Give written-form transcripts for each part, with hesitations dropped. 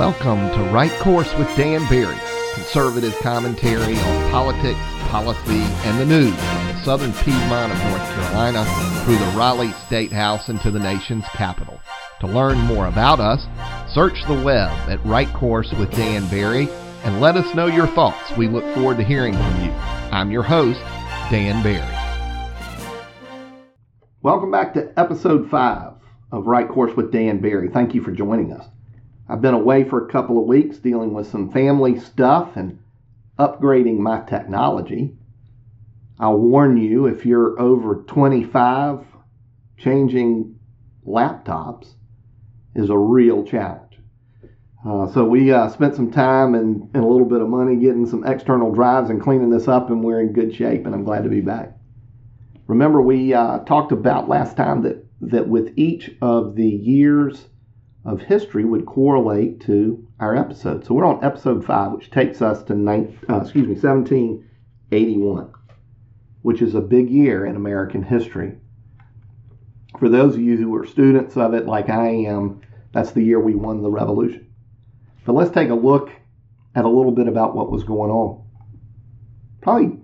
Welcome to Right Course with Dan Barry, conservative commentary on politics, policy, and the news from the southern Piedmont of North Carolina through the Raleigh State House and to the nation's capital. To learn more about us, search the web at Right Course with Dan Barry and let us know your thoughts. We look forward to hearing from you. I'm your host, Dan Barry. Welcome back to Episode 5 of Right Course with Dan Barry. Thank you for joining us. I've been away for a couple of weeks dealing with some family stuff and upgrading my technology. I'll warn you, if you're over 25, changing laptops is a real challenge. So we spent some time and a little bit of money getting some external drives and cleaning this up, and we're in good shape, and I'm glad to be back. Remember, we talked about last time that with each of the years of history would correlate to our episode. So we're on episode 5, which takes us to 1781, which is a big year in American history. For those of you who are students of it, like I am, that's the year we won the Revolution. But let's take a look at a little bit about what was going on. Probably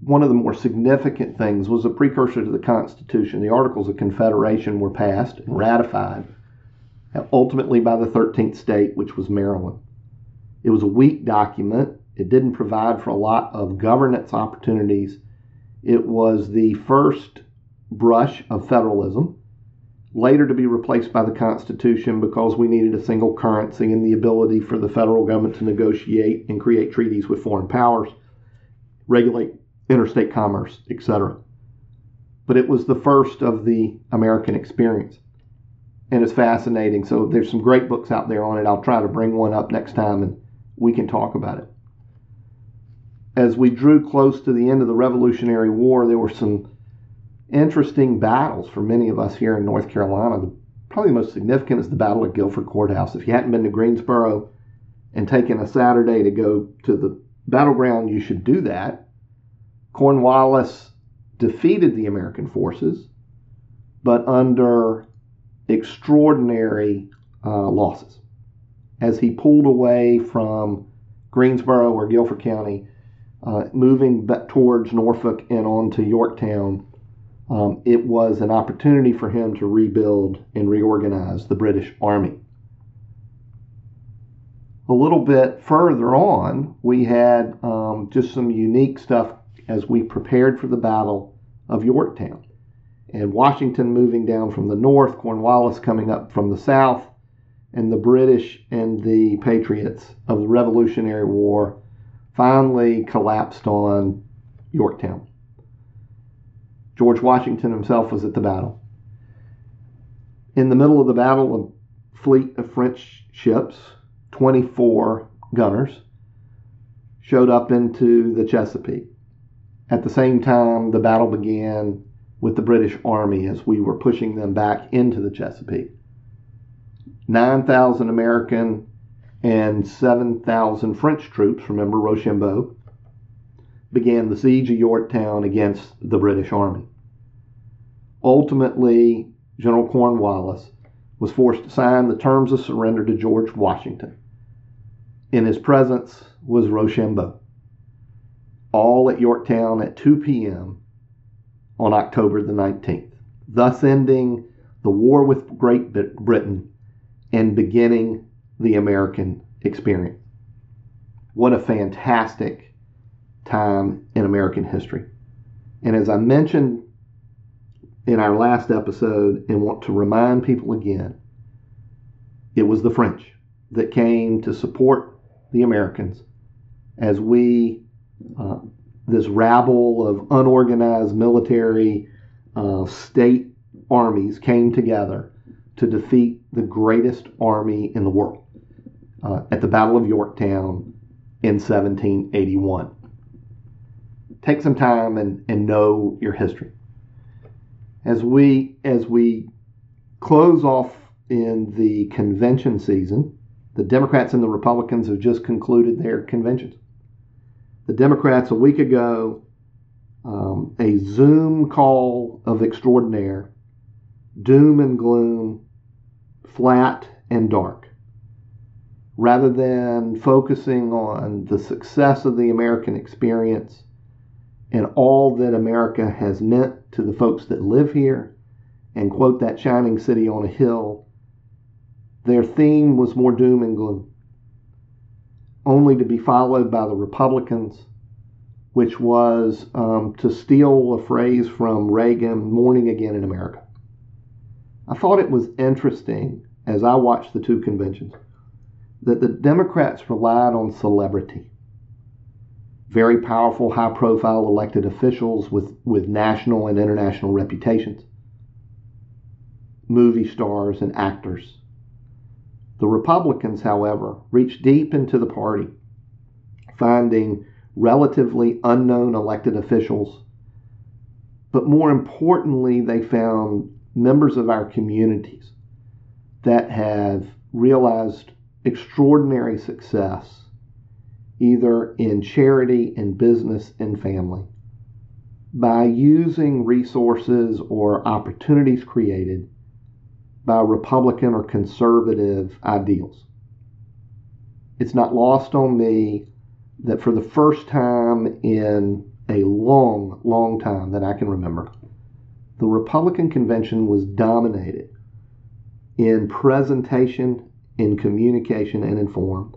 one of the more significant things was a precursor to the Constitution. The Articles of Confederation were passed and ratified ultimately by the 13th state, which was Maryland. It was a weak document. It didn't provide for a lot of governance opportunities. It was the first brush of federalism, later to be replaced by the Constitution because we needed a single currency and the ability for the federal government to negotiate and create treaties with foreign powers, regulate interstate commerce, etc. But it was the first of the American experience. And it's fascinating. So there's some great books out there on it. I'll try to bring one up next time and we can talk about it. As we drew close to the end of the Revolutionary War, there were some interesting battles for many of us here in North Carolina. Probably the most significant is the Battle of Guilford Courthouse. If you hadn't been to Greensboro and taken a Saturday to go to the battleground, you should do that. Cornwallis defeated the American forces, but under extraordinary losses. As he pulled away from Greensboro or Guilford County, moving back towards Norfolk and on to Yorktown, it was an opportunity for him to rebuild and reorganize the British Army. A little bit further on, we had just some unique stuff as we prepared for the Battle of Yorktown. And Washington moving down from the north, Cornwallis coming up from the south, and the British and the Patriots of the Revolutionary War finally collapsed on Yorktown. George Washington himself was at the battle. In the middle of the battle, a fleet of French ships, 24 gunners, showed up into the Chesapeake. At the same time, the battle began with the British Army as we were pushing them back into the Chesapeake. 9,000 American and 7,000 French troops, remember Rochambeau, began the siege of Yorktown against the British Army. Ultimately, General Cornwallis was forced to sign the terms of surrender to George Washington. In his presence was Rochambeau. All at Yorktown at 2 p.m. on October the 19th, thus ending the war with Great Britain and beginning the American experience. What a fantastic time in American history. And as I mentioned in our last episode and want to remind people again, it was the French that came to support the Americans as we this rabble of unorganized military state armies came together to defeat the greatest army in the world at the Battle of Yorktown in 1781. Take some time and know your history. As we close off in the convention season, the Democrats and the Republicans have just concluded their conventions. The Democrats, a week ago, a Zoom call of extraordinaire, doom and gloom, flat and dark. rather than focusing on the success of the American experience and all that America has meant to the folks that live here and quote that shining city on a hill, their theme was more doom and gloom, only to be followed by the Republicans, which was, to steal a phrase from Reagan, morning again in America. I thought it was interesting, as I watched the two conventions, that the Democrats relied on celebrity. Very powerful, high-profile elected officials with national and international reputations. Movie stars and actors. The Republicans, however, reached deep into the party, finding relatively unknown elected officials. But more importantly, they found members of our communities that have realized extraordinary success, either in charity and business and family, by using resources or opportunities created by Republican or conservative ideals. It's not lost on me that for the first time in a long, long time that I can remember, the Republican convention was dominated in presentation, in communication, and in form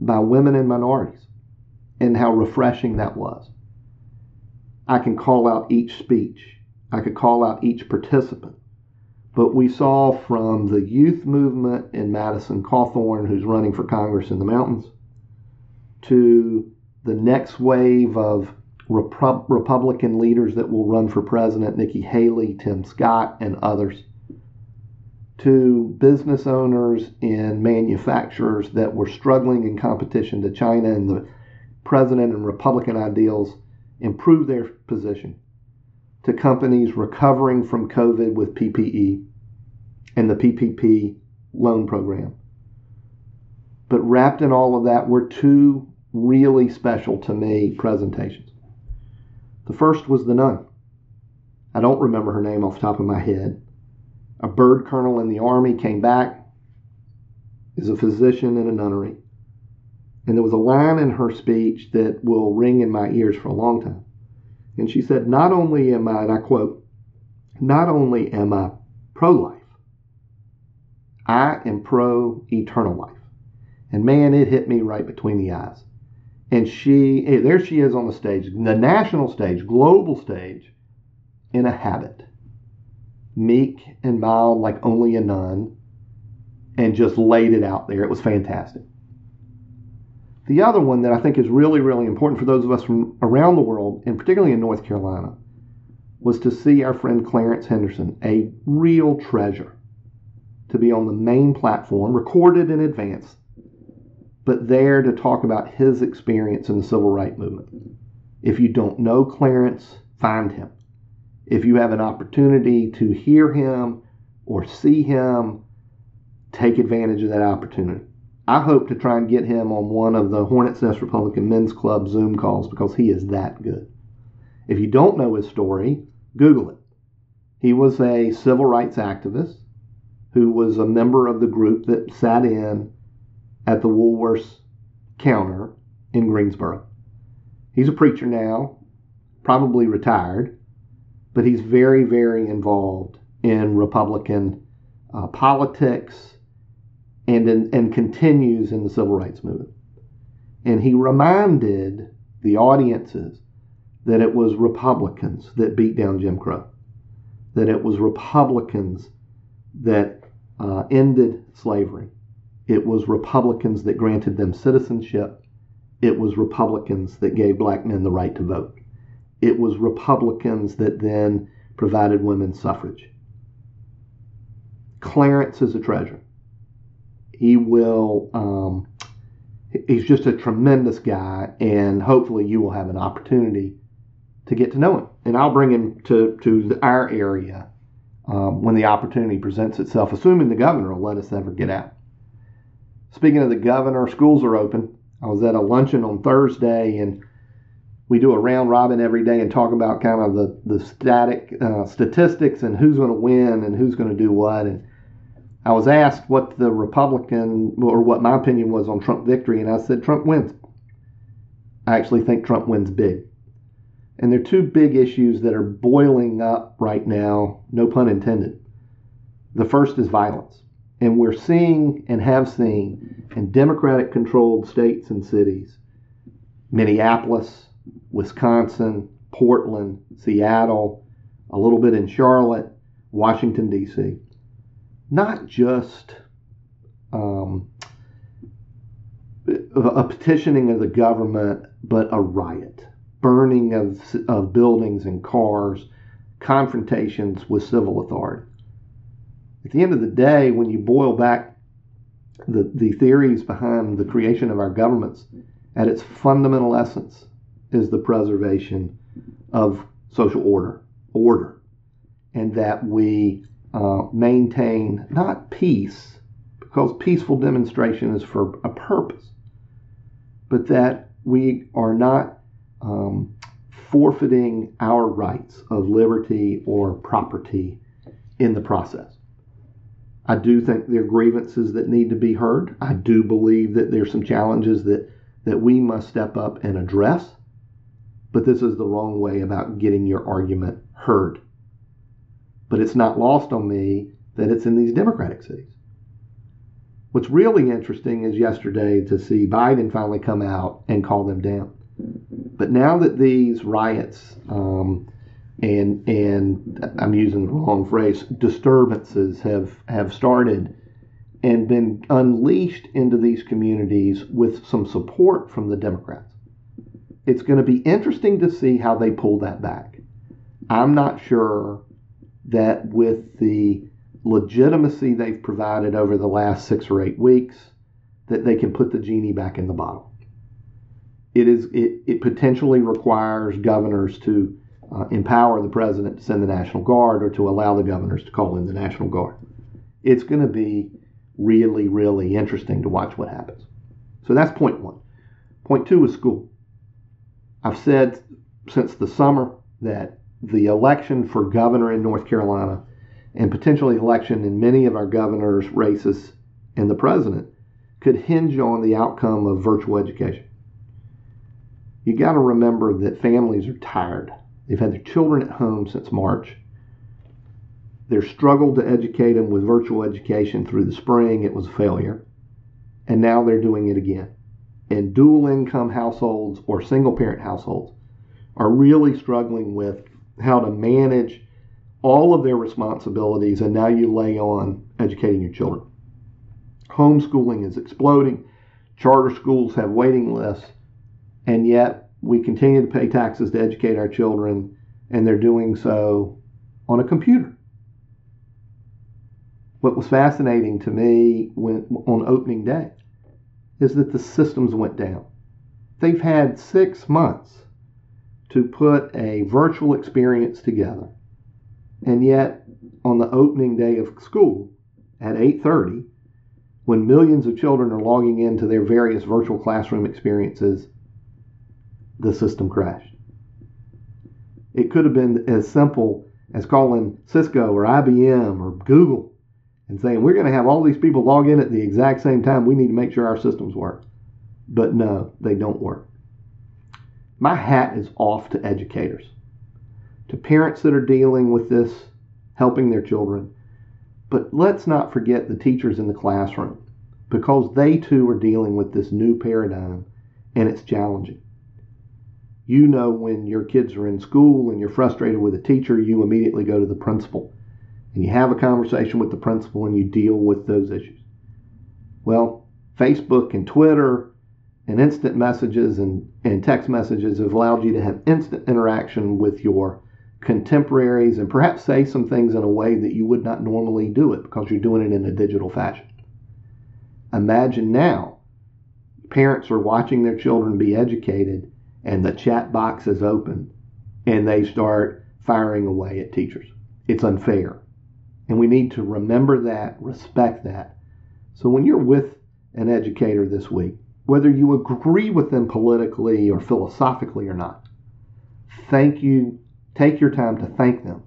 by women and minorities, and how refreshing that was. I can call out each speech. I could call out each participant. But we saw from the youth movement in Madison Cawthorn, who's running for Congress in the mountains, to the next wave of Republican leaders that will run for president, Nikki Haley, Tim Scott, and others, to business owners and manufacturers that were struggling in competition to China, and the president and Republican ideals improved their position, to companies recovering from COVID with PPE and the PPP loan program. But wrapped in all of that were two really special to me presentations. The first was the nun. I don't remember her name off the top of my head. A bird colonel in the Army, came back, is a physician in a nunnery. And there was a line in her speech that will ring in my ears for a long time. And she said, not only am I, and I quote, not only am I pro-life, I am pro-eternal life. And man, it hit me right between the eyes. And there she is on the stage, the national stage, global stage, in a habit. Meek and mild, like only a nun, and just laid it out there. It was fantastic. The other one that I think is really, really important for those of us from around the world, and particularly in North Carolina, was to see our friend Clarence Henderson, a real treasure, to be on the main platform, recorded in advance, but there to talk about his experience in the civil rights movement. If you don't know Clarence, find him. If you have an opportunity to hear him or see him, take advantage of that opportunity. I hope to try and get him on one of the Hornet's Nest Republican Men's Club Zoom calls, because he is that good. If you don't know his story, Google it. He was a civil rights activist who was a member of the group that sat in at the Woolworths counter in Greensboro. He's a preacher now, probably retired, but he's very, very involved in Republican politics, and continues in the civil rights movement. And he reminded the audiences that it was Republicans that beat down Jim Crow, that it was Republicans that ended slavery. It was Republicans that granted them citizenship. It was Republicans that gave black men the right to vote. It was Republicans that then provided women's suffrage. Clarence is a treasure. He will, he's just a tremendous guy, and hopefully you will have an opportunity to get to know him. And I'll bring him to our area when the opportunity presents itself, assuming the governor will let us ever get out. Speaking of the governor, schools are open. I was at a luncheon on Thursday, and we do a round robin every day and talk about kind of the statistics and who's going to win and who's going to do what. And I was asked what the Republican, or what my opinion was on Trump victory, and I said Trump wins. I actually think Trump wins big. And there are two big issues that are boiling up right now, no pun intended. The first is violence. And we're seeing and have seen in Democratic-controlled states and cities, Minneapolis, Wisconsin, Portland, Seattle, a little bit in Charlotte, Washington, D.C., not just a petitioning of the government, but a riot, burning of buildings and cars, confrontations with civil authority. At the end of the day, when you boil back the theories behind the creation of our governments, at its fundamental essence is the preservation of social order, and that we maintain not peace, because peaceful demonstration is for a purpose, but that we are not forfeiting our rights of liberty or property in the process. I do think there are grievances that need to be heard. I do believe that there are some challenges that we must step up and address, but this is the wrong way about getting your argument heard. But it's not lost on me that it's in these Democratic cities. What's really interesting is yesterday to see Biden finally come out and call them down. But now that these riots, and I'm using the wrong phrase, disturbances have started and been unleashed into these communities with some support from the Democrats, it's going to be interesting to see how they pull that back. I'm not sure that with the legitimacy they've provided over the last 6 or 8 weeks, that they can put the genie back in the bottle. It potentially requires governors to empower the president to send the National Guard, or to allow the governors to call in the National Guard. It's going to be really, really interesting to watch what happens. So that's point one. Point two is school. I've said since the summer that the election for governor in North Carolina, and potentially election in many of our governors' races and the president, could hinge on the outcome of virtual education. You got to remember that families are tired. They've had their children at home since March. Their struggle to educate them with virtual education through the spring, it was a failure. And now they're doing it again. And dual-income households or single-parent households are really struggling with how to manage all of their responsibilities, and now you lay on educating your children. Homeschooling is exploding. Charter schools have waiting lists. And yet, we continue to pay taxes to educate our children, and they're doing so on a computer. What was fascinating to me on opening day is that the systems went down. They've had 6 months to put a virtual experience together, and yet, on the opening day of school, at 8:30, when millions of children are logging into their various virtual classroom experiences, the system crashed. It could have been as simple as calling Cisco or IBM or Google and saying, we're going to have all these people log in at the exact same time. We need to make sure our systems work. But no, they don't work. My hat is off to educators, to parents that are dealing with this, helping their children. But let's not forget the teachers in the classroom, because they too are dealing with this new paradigm, and it's challenging. You know, when your kids are in school and you're frustrated with a teacher, you immediately go to the principal. And you have a conversation with the principal and you deal with those issues. Well, Facebook and Twitter and instant messages and text messages have allowed you to have instant interaction with your contemporaries and perhaps say some things in a way that you would not normally do it, because you're doing it in a digital fashion. Imagine now parents are watching their children be educated, and the chat box is open, and they start firing away at teachers. It's unfair. And we need to remember that, respect that. So when you're with an educator this week, whether you agree with them politically or philosophically or not, thank you. Take your time to thank them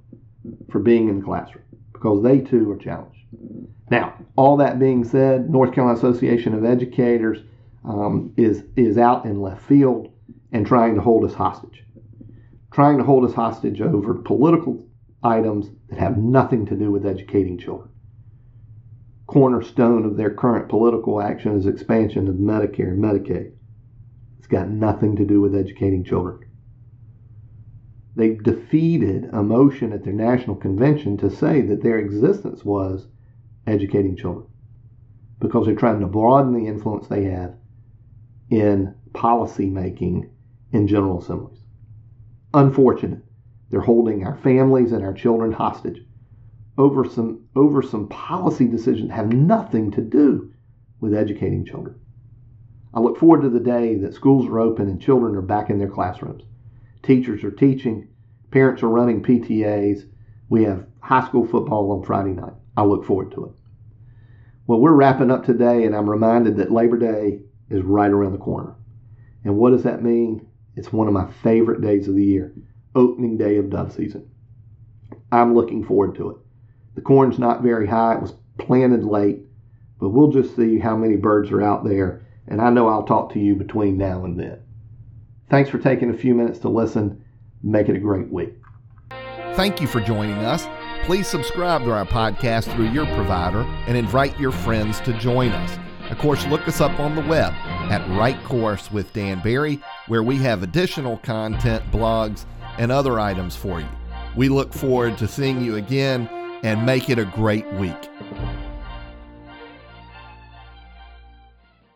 for being in the classroom, because they too are challenged. Now, all that being said, North Carolina Association of Educators is out in left field and trying to hold us hostage over political items that have nothing to do with educating children. Cornerstone of their current political action is expansion of Medicare and Medicaid. It's got nothing to do with educating children. They defeated a motion at their national convention to say that their existence was educating children, because they're trying to broaden the influence they have in policy making in general assemblies. Unfortunate. They're holding our families and our children hostage over some policy decisions that have nothing to do with educating children. I look forward to the day that schools are open and children are back in their classrooms. Teachers are teaching, parents are running PTAs. We have high school football on Friday night. I look forward to it. Well, we're wrapping up today, and I'm reminded that Labor Day is right around the corner. And what does that mean? It's one of my favorite days of the year, opening day of dove season. I'm looking forward to it. The corn's not very high. It was planted late, but we'll just see how many birds are out there, and I know I'll talk to you between now and then. Thanks for taking a few minutes to listen. Make it a great week. Thank you for joining us. Please subscribe to our podcast through your provider and invite your friends to join us. Of course, look us up on the web at Right Course with Dan Barry, where we have additional content, blogs, and other items for you. We look forward to seeing you again, and make it a great week.